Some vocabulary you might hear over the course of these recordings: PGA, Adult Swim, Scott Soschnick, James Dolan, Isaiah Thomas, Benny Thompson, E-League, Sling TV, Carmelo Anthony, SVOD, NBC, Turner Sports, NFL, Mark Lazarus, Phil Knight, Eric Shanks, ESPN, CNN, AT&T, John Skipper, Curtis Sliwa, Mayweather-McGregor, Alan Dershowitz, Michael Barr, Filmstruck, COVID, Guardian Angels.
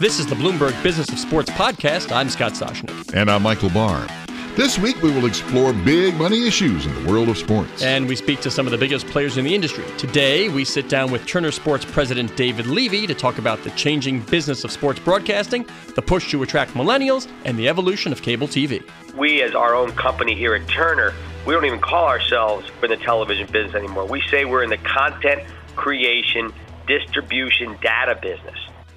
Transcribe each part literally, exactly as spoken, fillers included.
This is the Bloomberg Business of Sports podcast. I'm Scott Soschnick. And I'm Michael Barr. This week, we will explore big money issues in the world of sports. And we speak to some of the biggest players in the industry. Today, we sit down with Turner Sports president David Levy to talk about the changing business of sports broadcasting, the push to attract millennials, and the evolution of cable T V. We, as our own company here at Turner, we don't even call ourselves in the television business anymore. We say we're in the content creation, distribution, data business.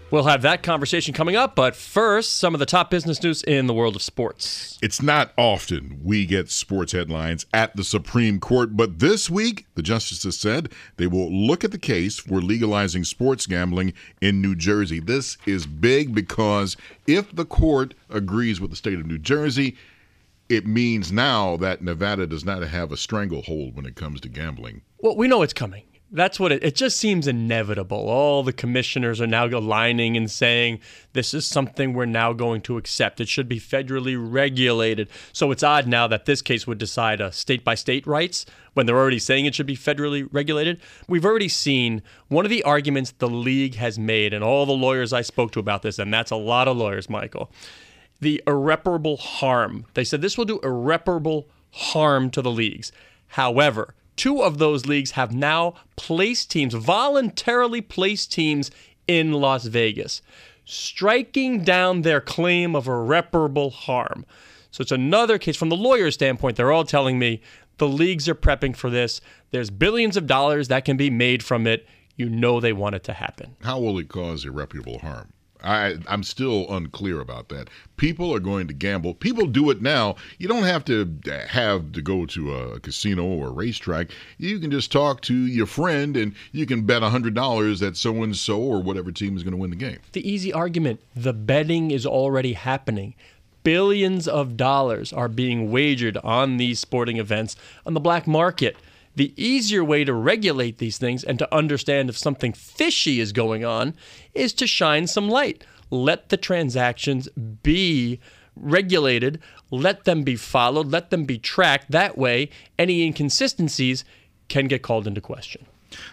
We'll have that conversation coming up, but first, some of the top business news in the world of sports. It's not often we get sports headlines at the Supreme Court, but this week, the justices said they will look at the case for legalizing sports gambling in New Jersey. This is big because if the court agrees with the state of New Jersey, it means now that Nevada does not have a stranglehold when it comes to gambling. Well, we know it's coming. That's what it, it just seems inevitable. All the commissioners are now aligning and saying, this is something we're now going to accept. It should be federally regulated. So it's odd now that this case would decide a state-by-state rights when they're already saying it should be federally regulated. We've already seen one of the arguments the league has made, and all the lawyers I spoke to about this, and that's a lot of lawyers, Michael, the irreparable harm. They said this will do irreparable harm to the leagues. However, two of those leagues have now placed teams, voluntarily placed teams in Las Vegas, striking down their claim of irreparable harm. So it's another case. From the lawyer's standpoint, they're all telling me the leagues are prepping for this. There's billions of dollars that can be made from it. You know they want it to happen. How will it cause irreparable harm? I, I'm still unclear about that. People are going to gamble. People do it now. You don't have to have to go to a casino or a racetrack. You can just talk to your friend, and you can bet one hundred dollars that so-and-so or whatever team is going to win the game. The easy argument, the betting is already happening. Billions of dollars are being wagered on these sporting events on the black market. The easier way to regulate these things and to understand if something fishy is going on is to shine some light. Let the transactions be regulated. Let them be followed. Let them be tracked. That way, any inconsistencies can get called into question.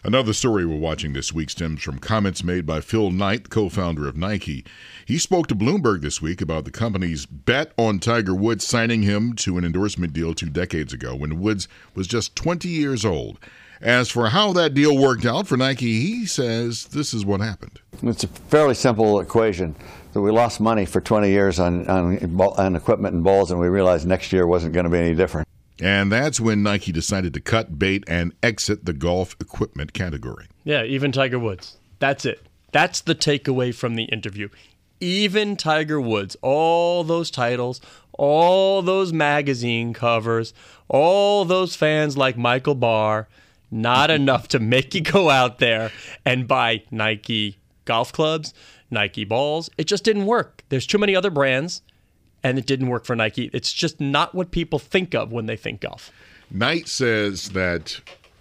Another story we're watching this week stems from comments made by Phil Knight, co-founder of Nike. He spoke to Bloomberg this week about the company's bet on Tiger Woods, signing him to an endorsement deal two decades ago when Woods was just twenty years old. As for how that deal worked out for Nike, he says this is what happened. It's a fairly simple equation. So we lost money for twenty years on, on, on equipment and balls, and we realized next year wasn't going to be any different. And that's when Nike decided to cut bait and exit the golf equipment category. Yeah, even Tiger Woods. That's it. That's the takeaway from the interview. Even Tiger Woods, all those titles, all those magazine covers, all those fans like Michael Barr, not enough to make you go out there and buy Nike golf clubs, Nike balls. It just didn't work. There's too many other brands. And it didn't work for Nike. It's just not what people think of when they think golf. Knight says that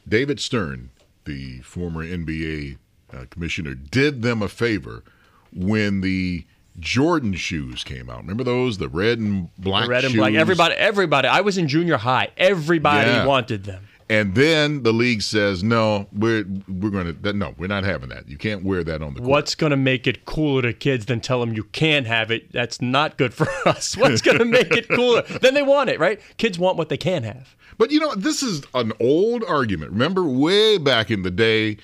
David Stern, the former N B A uh, commissioner, did them a favor when the Jordan shoes came out. Remember those? The red and black shoes? The red and shoes? black. Everybody, everybody. I was in junior high. Everybody yeah. wanted them. And then the league says, no, we're we're going to no, we're not having that. You can't wear that on the court. What's going to make it cooler to kids than tell them you can have it? That's not good for us. What's going to make it cooler? Then they want it, right? Kids want what they can have. But, you know, this is an old argument. Remember way back in the day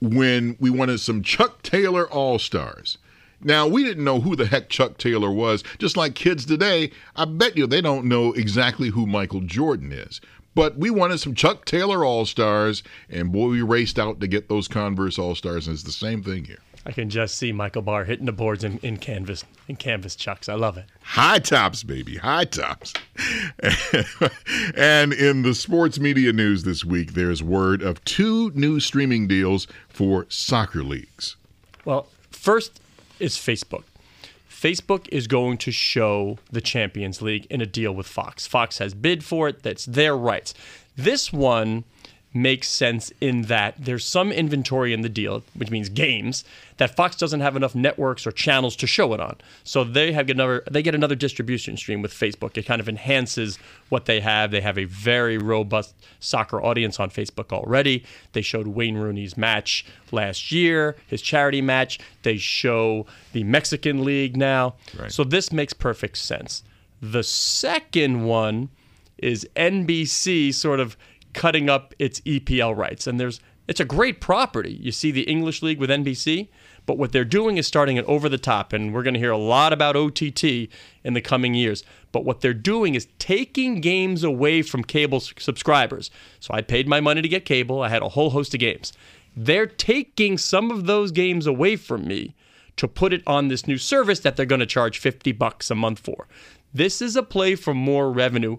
when we wanted some Chuck Taylor All-Stars. Now, we didn't know who the heck Chuck Taylor was. Just like kids today, I bet you they don't know exactly who Michael Jordan is. But we wanted some Chuck Taylor All-Stars, and boy, we raced out to get those Converse All-Stars, and it's the same thing here. I can just see Michael Barr hitting the boards in, in canvas in canvas chucks. I love it. High tops, baby. High tops. And in the sports media news this week, there's word of two new streaming deals for soccer leagues. Well, first is Facebook. Facebook is going to show the Champions League in a deal with Fox. Fox has bid for it. That's their rights. This one, makes sense in that there's some inventory in the deal, which means games, that Fox doesn't have enough networks or channels to show it on. So they have another, they get another distribution stream with Facebook. It kind of enhances what they have. They have a very robust soccer audience on Facebook already. They showed Wayne Rooney's match last year, his charity match. They show the Mexican League now. Right. So this makes perfect sense. The second one is N B C sort of cutting up its E P L rights. And there's it's a great property. You see the English League with N B C, but what they're doing is starting it over the top, and we're going to hear a lot about O T T in the coming years. But what they're doing is taking games away from cable subscribers. So I paid my money to get cable. I had a whole host of games. They're taking some of those games away from me to put it on this new service that they're going to charge fifty bucks a month for. This is a play for more revenue,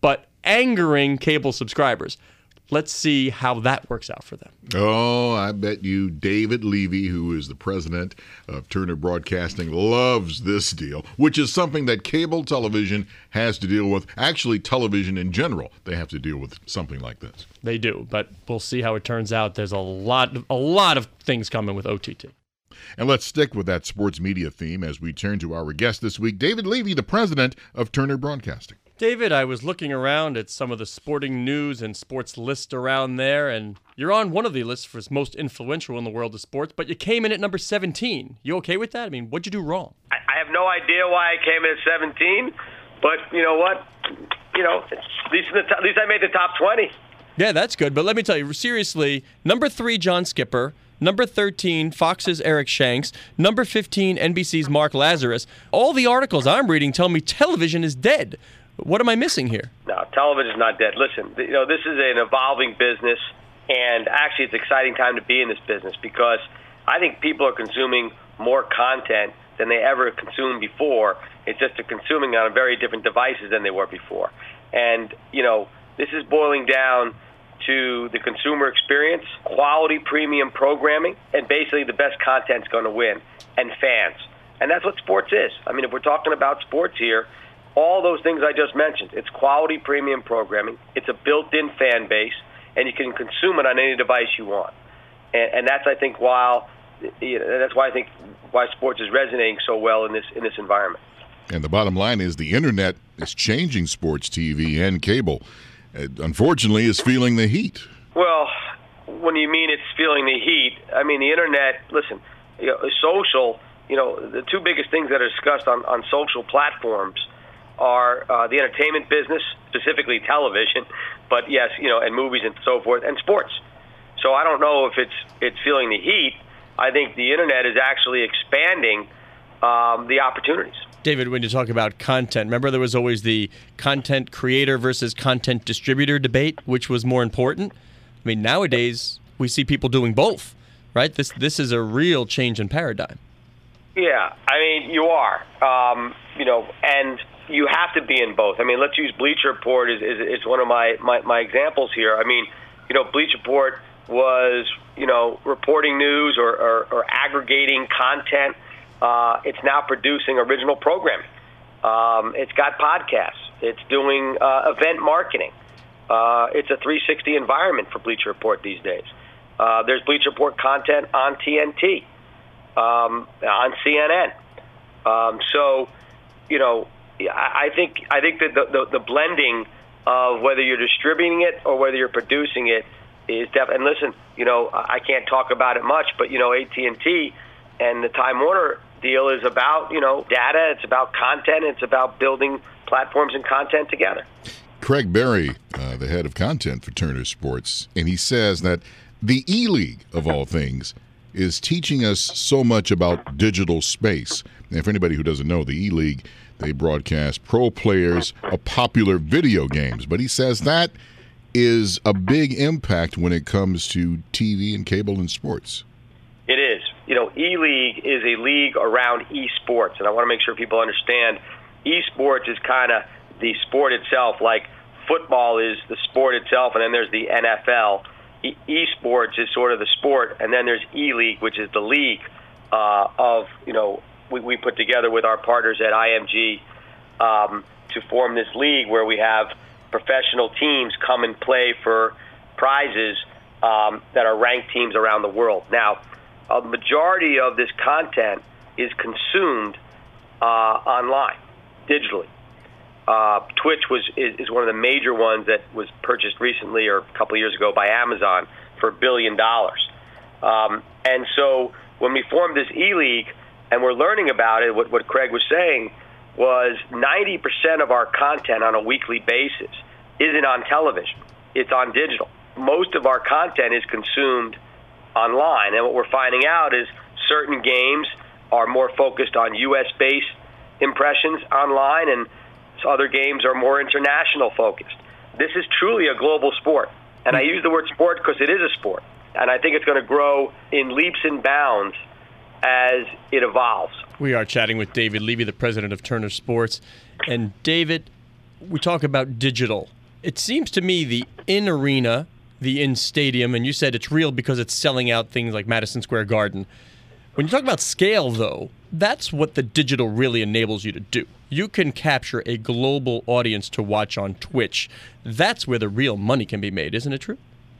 but angering cable subscribers. Let's see how that works out for them. Oh, I bet you David Levy, who is the president of Turner Broadcasting, loves this deal, which is something that cable television has to deal with. Actually, television in general, they have to deal with something like this. They do, but we'll see how it turns out. There's a lot, a lot of things coming with O T T. And let's stick with that sports media theme as we turn to our guest this week, David Levy, the president of Turner Broadcasting. David, I was looking around at some of the sporting news and sports lists around there, and you're on one of the lists for most influential in the world of sports, but you came in at number seventeen. You okay with that? I mean, what'd you do wrong? I have no idea why I came in at seventeen, but you know what? You know, at least, in the top, at least I made the top twenty. Yeah, that's good, but let me tell you, seriously, number three, John Skipper. Number thirteen, Fox's Eric Shanks. Number fifteen, N B C's Mark Lazarus. All the articles I'm reading tell me television is dead. What am I missing here? No, television is not dead. Listen, you know, this is an evolving business, and actually it's an exciting time to be in this business because I think people are consuming more content than they ever consumed before. It's just they're consuming on very different devices than they were before. And, you know, this is boiling down to the consumer experience, quality premium programming, and basically the best content's going to win, and fans. And that's what sports is. I mean, if we're talking about sports here, all those things I just mentioned, it's quality premium programming, it's a built-in fan base, and you can consume it on any device you want. And, and that's, I think, while, you know, that's why I think why sports is resonating so well in this in this environment. And the bottom line is the internet is changing sports T V and cable. It, unfortunately, is feeling the heat. Well, when you mean it's feeling the heat, I mean the internet, listen, you know, social, you know, the two biggest things that are discussed on, on social platforms are uh, the entertainment business, specifically television, but yes, you know, and movies and so forth, and sports. So I don't know if it's it's feeling the heat. I think the internet is actually expanding um, the opportunities. David, when you talk about content, remember there was always the content creator versus content distributor debate, which was more important? I mean, nowadays, we see people doing both, right? This this is a real change in paradigm. Yeah, I mean, you are, um, you know, and you have to be in both. I mean, let's use Bleacher Report is, is, is one of my, my, my examples here. I mean, you know, Bleacher Report was, you know, reporting news or, or, or aggregating content. Uh, it's now producing original programming. Um, it's got podcasts. It's doing uh, event marketing. Uh, it's a three sixty environment for Bleacher Report these days. Uh, there's Bleacher Report content on T N T, um, on C N N. Um, so, you know, I, I think I think that the, the, the blending of whether you're distributing it or whether you're producing it is definitely. And listen, you know, I can't talk about it much, but you know, A T and T and the Time Warner deal is about, you know, data, it's about content, it's about building platforms and content together. Craig Barry, uh, the head of content for Turner Sports, and he says that the E-League, of all things, is teaching us so much about digital space. And for anybody who doesn't know, the E-League, they broadcast pro players of popular video games. But he says that is a big impact when it comes to T V and cable and sports. It is. You know, E-League is a league around esports, and I want to make sure people understand esports is kind of the sport itself, like football is the sport itself, and then there's the N F L. E- esports is sort of the sport, and then there's E-League, which is the league uh, of, you know, we, we put together with our partners at I M G um, to form this league where we have professional teams come and play for prizes um, that are ranked teams around the world. Now, a majority of this content is consumed uh, online, digitally. Uh, Twitch was is, is one of the major ones that was purchased recently or a couple of years ago by Amazon for a billion dollars. Um, and so when we formed this E-League and we're learning about it, what, what Craig was saying was ninety percent of our content on a weekly basis isn't on television. It's on digital. Most of our content is consumed online. And what we're finding out is certain games are more focused on U S-based impressions online, and other games are more international-focused. This is truly a global sport. And I use the word sport because it is a sport. And I think it's going to grow in leaps and bounds as it evolves. We are chatting with David Levy, the president of Turner Sports. And David, we talk about digital. It seems to me the in-arena, the in-stadium, and you said it's real because it's selling out things like Madison Square Garden. When you talk about scale, though, that's what the digital really enables you to do. You can capture a global audience to watch on Twitch. That's where the real money can be made, isn't it true?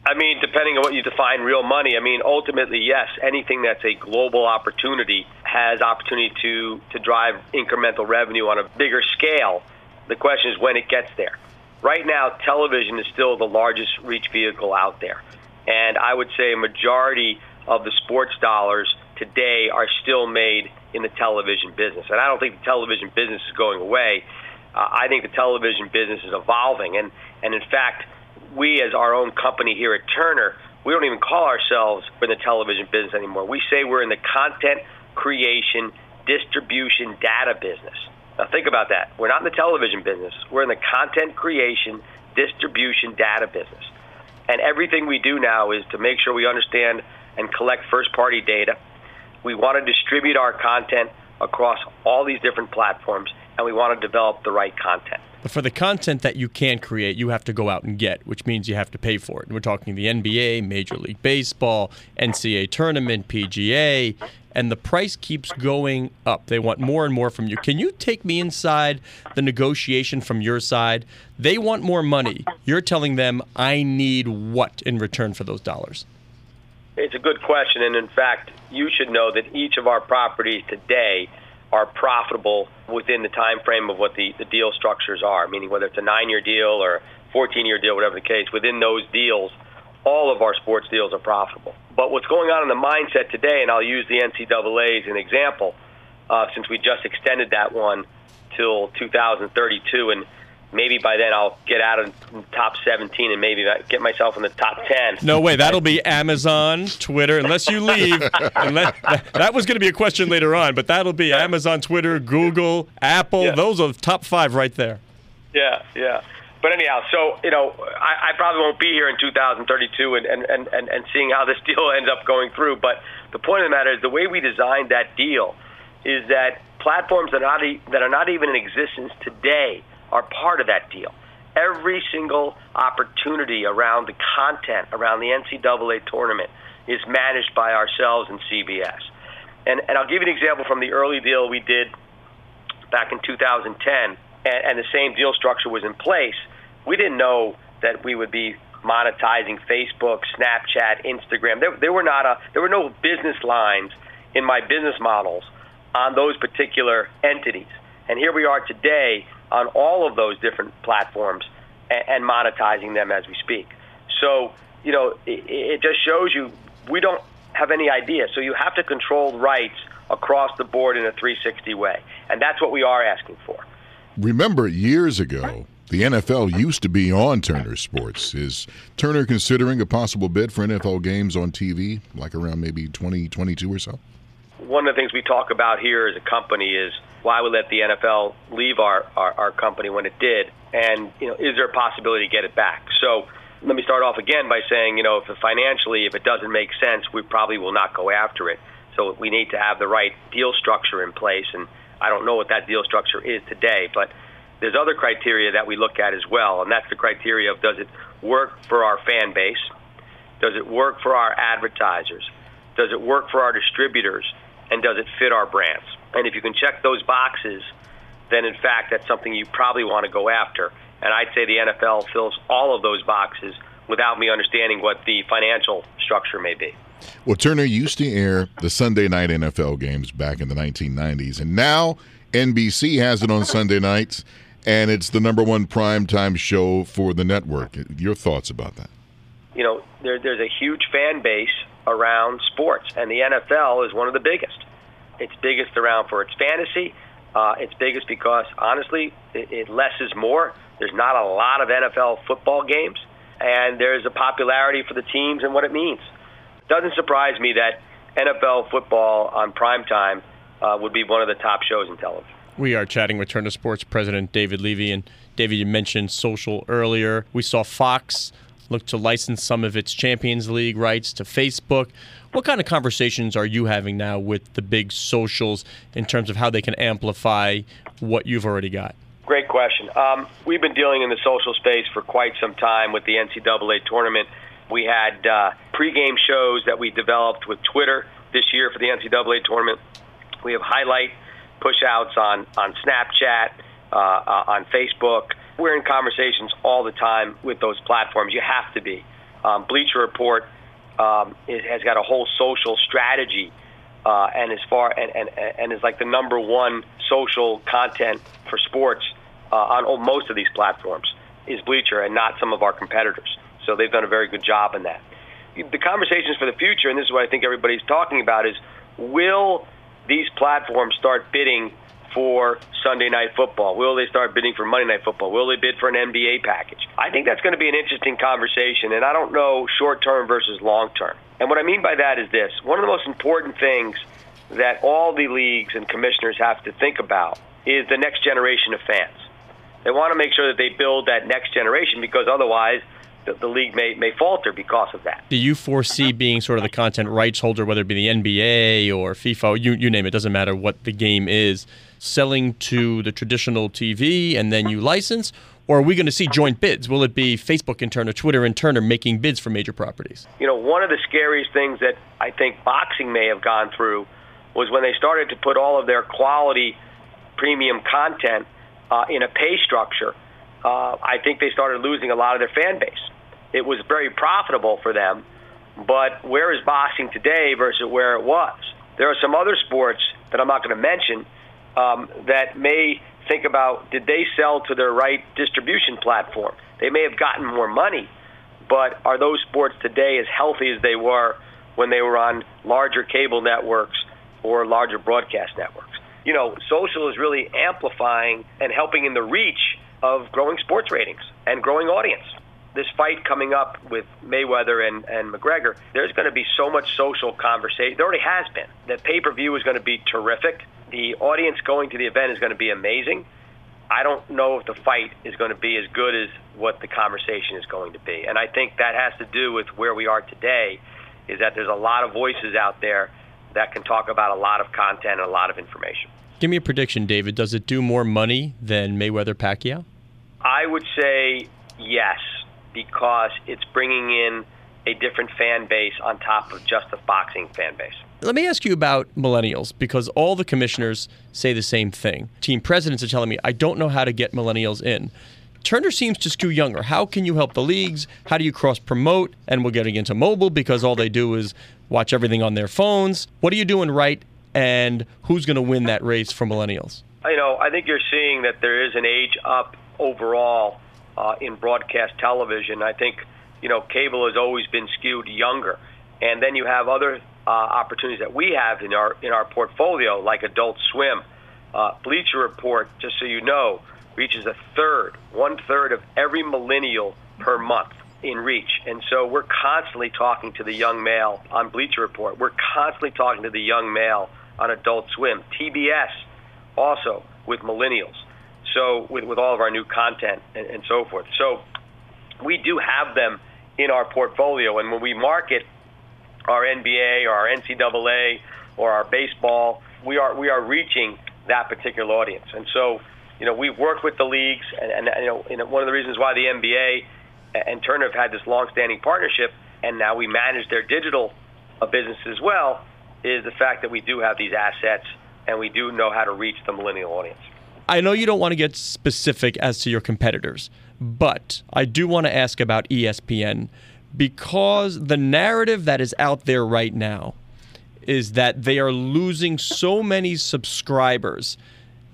I mean, depending on what you define real money, I mean, ultimately, yes, anything that's a global opportunity has opportunity to, to drive incremental revenue on a bigger scale. The question is when it gets there. Right now, television is still the largest reach vehicle out there. And I would say a majority of the sports dollars today are still made in the television business. And I don't think the television business is going away. Uh, I think the television business is evolving. And, and in fact, we as our own company here at Turner, we don't even call ourselves in the television business anymore. We say we're in the content creation, distribution, data business. Now think about that. We're not in the television business. We're in the content creation, distribution, data business. And everything we do now is to make sure we understand and collect first-party data. We want to distribute our content across all these different platforms, and we want to develop the right content. But for the content that you can create, you have to go out and get, which means you have to pay for it. And we're talking the N B A, Major League Baseball, N C double A Tournament, P G A, and the price keeps going up. They want more and more from you. Can you take me inside the negotiation from your side? They want more money. You're telling them, I need what in return for those dollars? It's a good question, and in fact, you should know that each of our properties today are profitable within the time frame of what the, the deal structures are, meaning whether it's a nine-year deal or a fourteen-year deal, whatever the case, within those deals, all of our sports deals are profitable. But what's going on in the mindset today, and I'll use the N C double A as an example, uh, since we just extended that one till two thousand thirty-two, and maybe by then I'll get out of the top seventeen and maybe get myself in the top ten. No way. That'll be Amazon, Twitter, unless you leave. unless, that was going to be a question later on, but that'll be Amazon, Twitter, Google, Apple. Yeah. Those are the top five right there. Yeah, yeah. But anyhow, so, you know, I, I probably won't be here in two thousand thirty-two and, and, and, and seeing how this deal ends up going through. But the point of the matter is the way we designed that deal is that platforms that are not, e- that are not even in existence today are part of that deal. Every single opportunity around the content, around the N C double A tournament, is managed by ourselves and C B S. And, and I'll give you an example from the early deal we did back in two thousand ten, and, and the same deal structure was in place. We didn't know that we would be monetizing Facebook, Snapchat, Instagram. There, there were not a, there were no business lines in my business models on those particular entities. And here we are today on all of those different platforms and monetizing them as we speak. So, you know, it just shows you we don't have any idea. So you have to control rights across the board in a three sixty way. And that's what we are asking for. Remember, years ago, the N F L used to be on Turner Sports. Is Turner considering a possible bid for N F L games on T V, like around maybe twenty twenty-two or so? One of the things we talk about here as a company is why we let the N F L leave our, our, our company when it did, and, you know, is there a possibility to get it back? So let me start off again by saying, you know, if financially, if it doesn't make sense, we probably will not go after it. So we need to have the right deal structure in place, and I don't know what that deal structure is today, but there's other criteria that we look at as well, and that's the criteria of does it work for our fan base? Does it work for our advertisers? Does it work for our distributors? And does it fit our brands? And if you can check those boxes, then in fact that's something you probably want to go after. And I'd say the N F L fills all of those boxes without me understanding what the financial structure may be. Well, Turner used to air the Sunday night N F L games back in the nineteen nineties, and now N B C has it on Sunday nights, and it's the number one primetime show for the network. Your thoughts about that? You know, there, there's a huge fan base around sports, and the N F L is one of the biggest. It's biggest around for its fantasy. Uh, it's biggest because, honestly, it, it less is more. There's not a lot of N F L football games, and there's a popularity for the teams and what it means. It doesn't surprise me that N F L football on primetime uh, would be one of the top shows in television. We are chatting with Turner Sports President David Levy. And, David, you mentioned social earlier. We saw Fox look to license some of its Champions League rights to Facebook. What kind of conversations are you having now with the big socials in terms of how they can amplify what you've already got? Great question. Um, we've been dealing in the social space for quite some time with the N C double A tournament. We had uh, pregame shows that we developed with Twitter this year for the N C double A tournament. We have highlight push-outs on, on Snapchat, uh, uh, on Facebook. We're in conversations all the time with those platforms. You have to be. Um, Bleacher Report um, it has got a whole social strategy, uh, and as far and, and and is like the number one social content for sports uh, on most of these platforms is Bleacher, and not some of our competitors. So they've done a very good job in that. The conversations for the future, and this is what I think everybody's talking about, is will these platforms start bidding for Sunday Night Football? Will they start bidding for Monday Night Football? Will they bid for an N B A package? I think that's going to be an interesting conversation, and I don't know short-term versus long-term. And what I mean by that is this. One of the most important things that all the leagues and commissioners have to think about is the next generation of fans. They want to make sure that they build that next generation, because otherwise the, the league may, may falter because of that. Do you foresee being sort of the content rights holder, whether it be the N B A or FIFA, you, you name it, doesn't matter what the game is, selling to the traditional T V and then you license? Or are we going to see joint bids? Will it be Facebook and Turner, Twitter and Turner making bids for major properties? You know, one of the scariest things that I think boxing may have gone through was when they started to put all of their quality premium content uh, in a pay structure. Uh, I think they started losing a lot of their fan base. It was very profitable for them, but where is boxing today versus where it was? There are some other sports that I'm not going to mention Um, that may think about, did they sell to their right distribution platform? They may have gotten more money, but are those sports today as healthy as they were when they were on larger cable networks or larger broadcast networks? You know, social is really amplifying and helping in the reach of growing sports ratings and growing audience. This fight coming up with Mayweather and, and McGregor, there's going to be so much social conversation. There already has been. The pay-per-view is going to be terrific. The audience going to the event is going to be amazing. I don't know if the fight is going to be as good as what the conversation is going to be. And I think that has to do with where we are today, is that there's a lot of voices out there that can talk about a lot of content and a lot of information. Give me a prediction, David. Does it do more money than Mayweather-Pacquiao? I would say yes, because it's bringing in a different fan base on top of just the boxing fan base. Let me ask you about millennials, because all the commissioners say the same thing. Team presidents are telling me, I don't know how to get millennials in. Turner seems to skew younger. How can you help the leagues? How do you cross-promote? And we're getting into mobile because all they do is watch everything on their phones. What are you doing right, and who's going to win that race for millennials? You know, I think you're seeing that there is an age up overall uh, in broadcast television. I think You know, cable has always been skewed younger. And then you have other uh, opportunities that we have in our in our portfolio, like Adult Swim. Uh, Bleacher Report, just so you know, reaches a third, one-third of every millennial per month in reach. And so we're constantly talking to the young male on Bleacher Report. We're constantly talking to the young male on Adult Swim. T B S also with millennials, so with, with all of our new content and, and so forth. So we do have them in our portfolio, and when we market our N B A or our N C double A or our baseball, we are we are reaching that particular audience. And so, you know, we've worked with the leagues, and, and you know, and one of the reasons why the N B A and Turner have had this long-standing partnership, and now we manage their digital business as well, is the fact that we do have these assets and we do know how to reach the millennial audience. I know you don't want to get specific as to your competitors, but I do want to ask about E S P N, because the narrative that is out there right now is that they are losing so many subscribers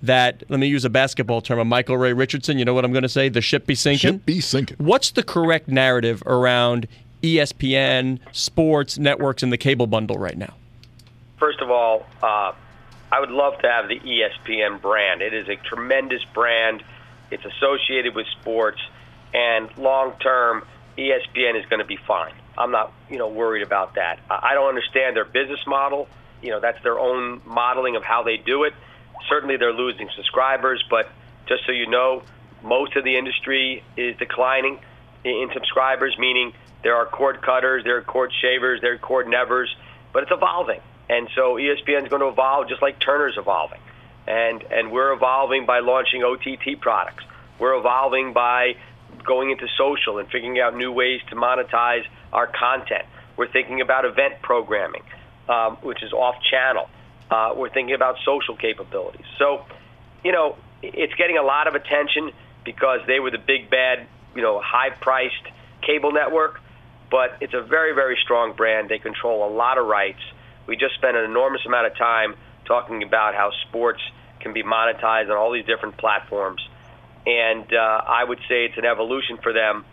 that, let me use a basketball term, a Michael Ray Richardson, you know what I'm going to say? The ship be sinking? Ship be sinking. What's the correct narrative around E S P N, sports, networks, and the cable bundle right now? First of all, uh, I would love to have the E S P N brand. It is a tremendous brand. It's associated with sports, and long-term, E S P N is going to be fine. I'm not, you know, worried about that. I don't understand their business model. You know, that's their own modeling of how they do it. Certainly they're losing subscribers, but just so you know, most of the industry is declining in subscribers, meaning there are cord cutters, there are cord shavers, there are cord nevers, but it's evolving. And so E S P N is going to evolve just like Turner's evolving. And and we're evolving by launching O T T products. We're evolving by going into social and figuring out new ways to monetize our content. We're thinking about event programming, um, which is off-channel. Uh, we're thinking about social capabilities. So, you know, it's getting a lot of attention because they were the big, bad, you know, high-priced cable network, but it's a very, very strong brand. They control a lot of rights. We just spent an enormous amount of time talking about how sports can be monetized on all these different platforms. And uh, I would say it's an evolution for them,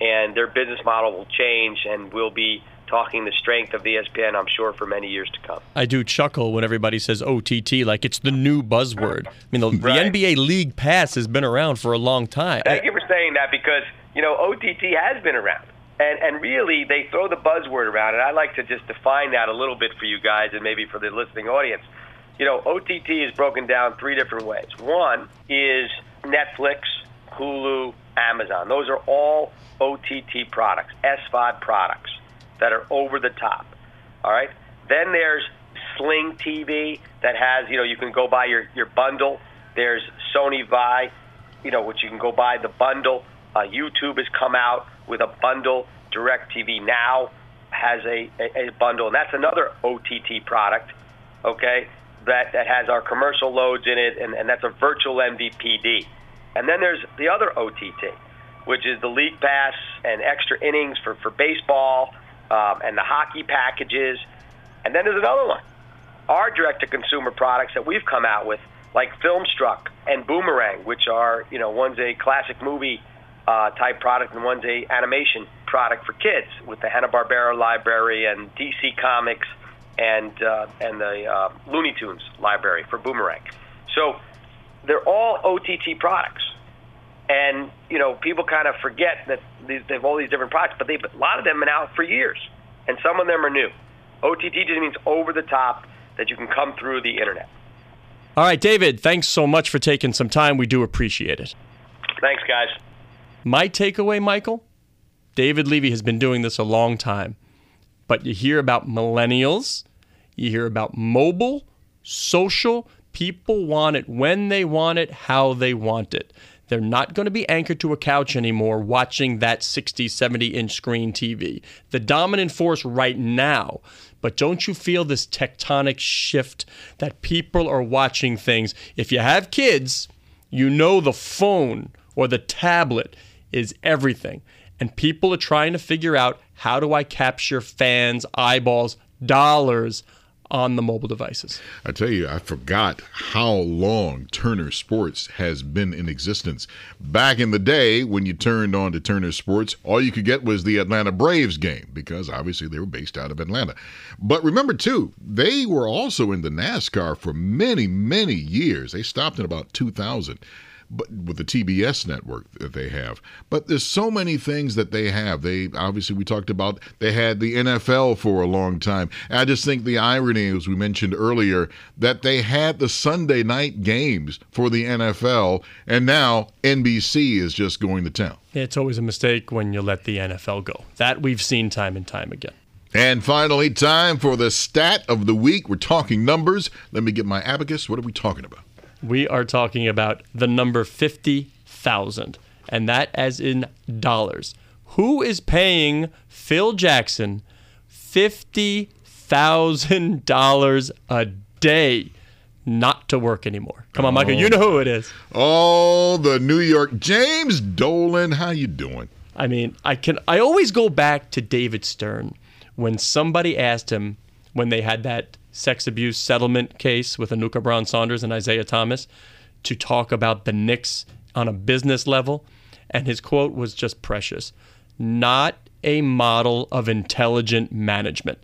and their business model will change, and we'll be talking the strength of E S P N, I'm sure, for many years to come. I do chuckle when everybody says O T T, like it's the new buzzword. I mean, the, right. the N B A League Pass has been around for a long time. Thank you for saying that, because, you know, O T T has been around. And, and really, they throw the buzzword around, and I like to just define that a little bit for you guys and maybe for the listening audience. You know, O T T is broken down three different ways. One is Netflix, Hulu, Amazon. Those are all O T T products, S V O D products that are over the top, all right? Then there's Sling T V that has, you know, you can go buy your, your bundle. There's Sony Vi, you know, which you can go buy the bundle. Uh, YouTube has come out with a bundle. DirecTV Now has a, a, a bundle, and that's another O T T product, okay, that, that has our commercial loads in it, and, and that's a virtual M V P D. And then there's the other O T T, which is the League Pass and extra innings for, for baseball um, and the hockey packages. And then there's another one, our direct-to-consumer products that we've come out with, like Filmstruck and Boomerang, which are, you know, one's a classic movie Uh, type product, and one's a animation product for kids with the Hanna-Barbera library and D C Comics and uh, and the uh, Looney Tunes library for Boomerang. So they're all O T T products, and you know people kind of forget that these, they have all these different products, but they a lot of them are out for years, and some of them are new. O T T just means over the top, that you can come through the internet. All right, David, thanks so much for taking some time. We do appreciate it. Thanks, guys. My takeaway, Michael, David Levy has been doing this a long time, but you hear about millennials, you hear about mobile, social, people want it when they want it, how they want it. They're not going to be anchored to a couch anymore watching that sixty, seventy-inch screen T V. The dominant force right now. But don't you feel this tectonic shift that people are watching things? If you have kids, you know the phone or the tablet is everything. And people are trying to figure out, how do I capture fans, eyeballs, dollars on the mobile devices? I tell you, I forgot how long Turner Sports has been in existence. Back in the day, when you turned on to Turner Sports, all you could get was the Atlanta Braves game, because obviously they were based out of Atlanta. But remember, too, they were also in the NASCAR for many, many years. They stopped in about two thousand. But with the T B S network that they have. But there's so many things that they have. They obviously, we talked about, they had the N F L for a long time. And I just think the irony, as we mentioned earlier, that they had the Sunday night games for the N F L, and now N B C is just going to town. It's always a mistake when you let the N F L go. That we've seen time and time again. And finally, time for the stat of the week. We're talking numbers. Let me get my abacus. What are we talking about? We are talking about the number fifty thousand, and that as in dollars. Who is paying Phil Jackson fifty thousand dollars a day? not to work anymore. Come on, Michael, oh. you know who it is. Oh, the New York James Dolan. How you doing? I mean, I can. I always go back to David Stern when somebody asked him when they had that sex abuse settlement case with Anouka Brown Saunders and Isaiah Thomas to talk about the Knicks on a business level, and his quote was just precious. Not a model of intelligent management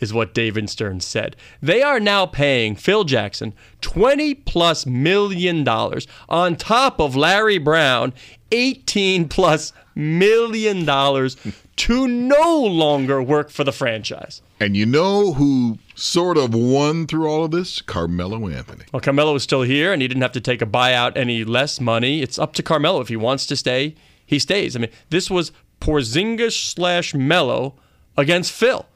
is what David Stern said. They are now paying Phil Jackson twenty plus million dollars on top of Larry Brown eighteen plus million dollars to no longer work for the franchise. And you know who sort of won through all of this? Carmelo Anthony. Well, Carmelo is still here, and he didn't have to take a buyout any less money. It's up to Carmelo. If he wants to stay, he stays. I mean, this was Porzingis slash Melo against Phil.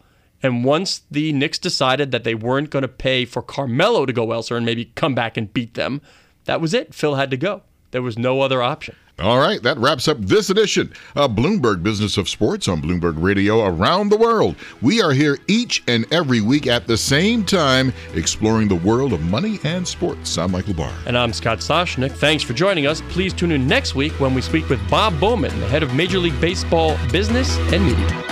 And once the Knicks decided that they weren't going to pay for Carmelo to go elsewhere and maybe come back and beat them, that was it. Phil had to go. There was no other option. All right, that wraps up this edition of Bloomberg Business of Sports on Bloomberg Radio around the world. We are here each and every week at the same time exploring the world of money and sports. I'm Michael Barr. And I'm Scott Soschnick. Thanks for joining us. Please tune in next week when we speak with Bob Bowman, the head of Major League Baseball business and media.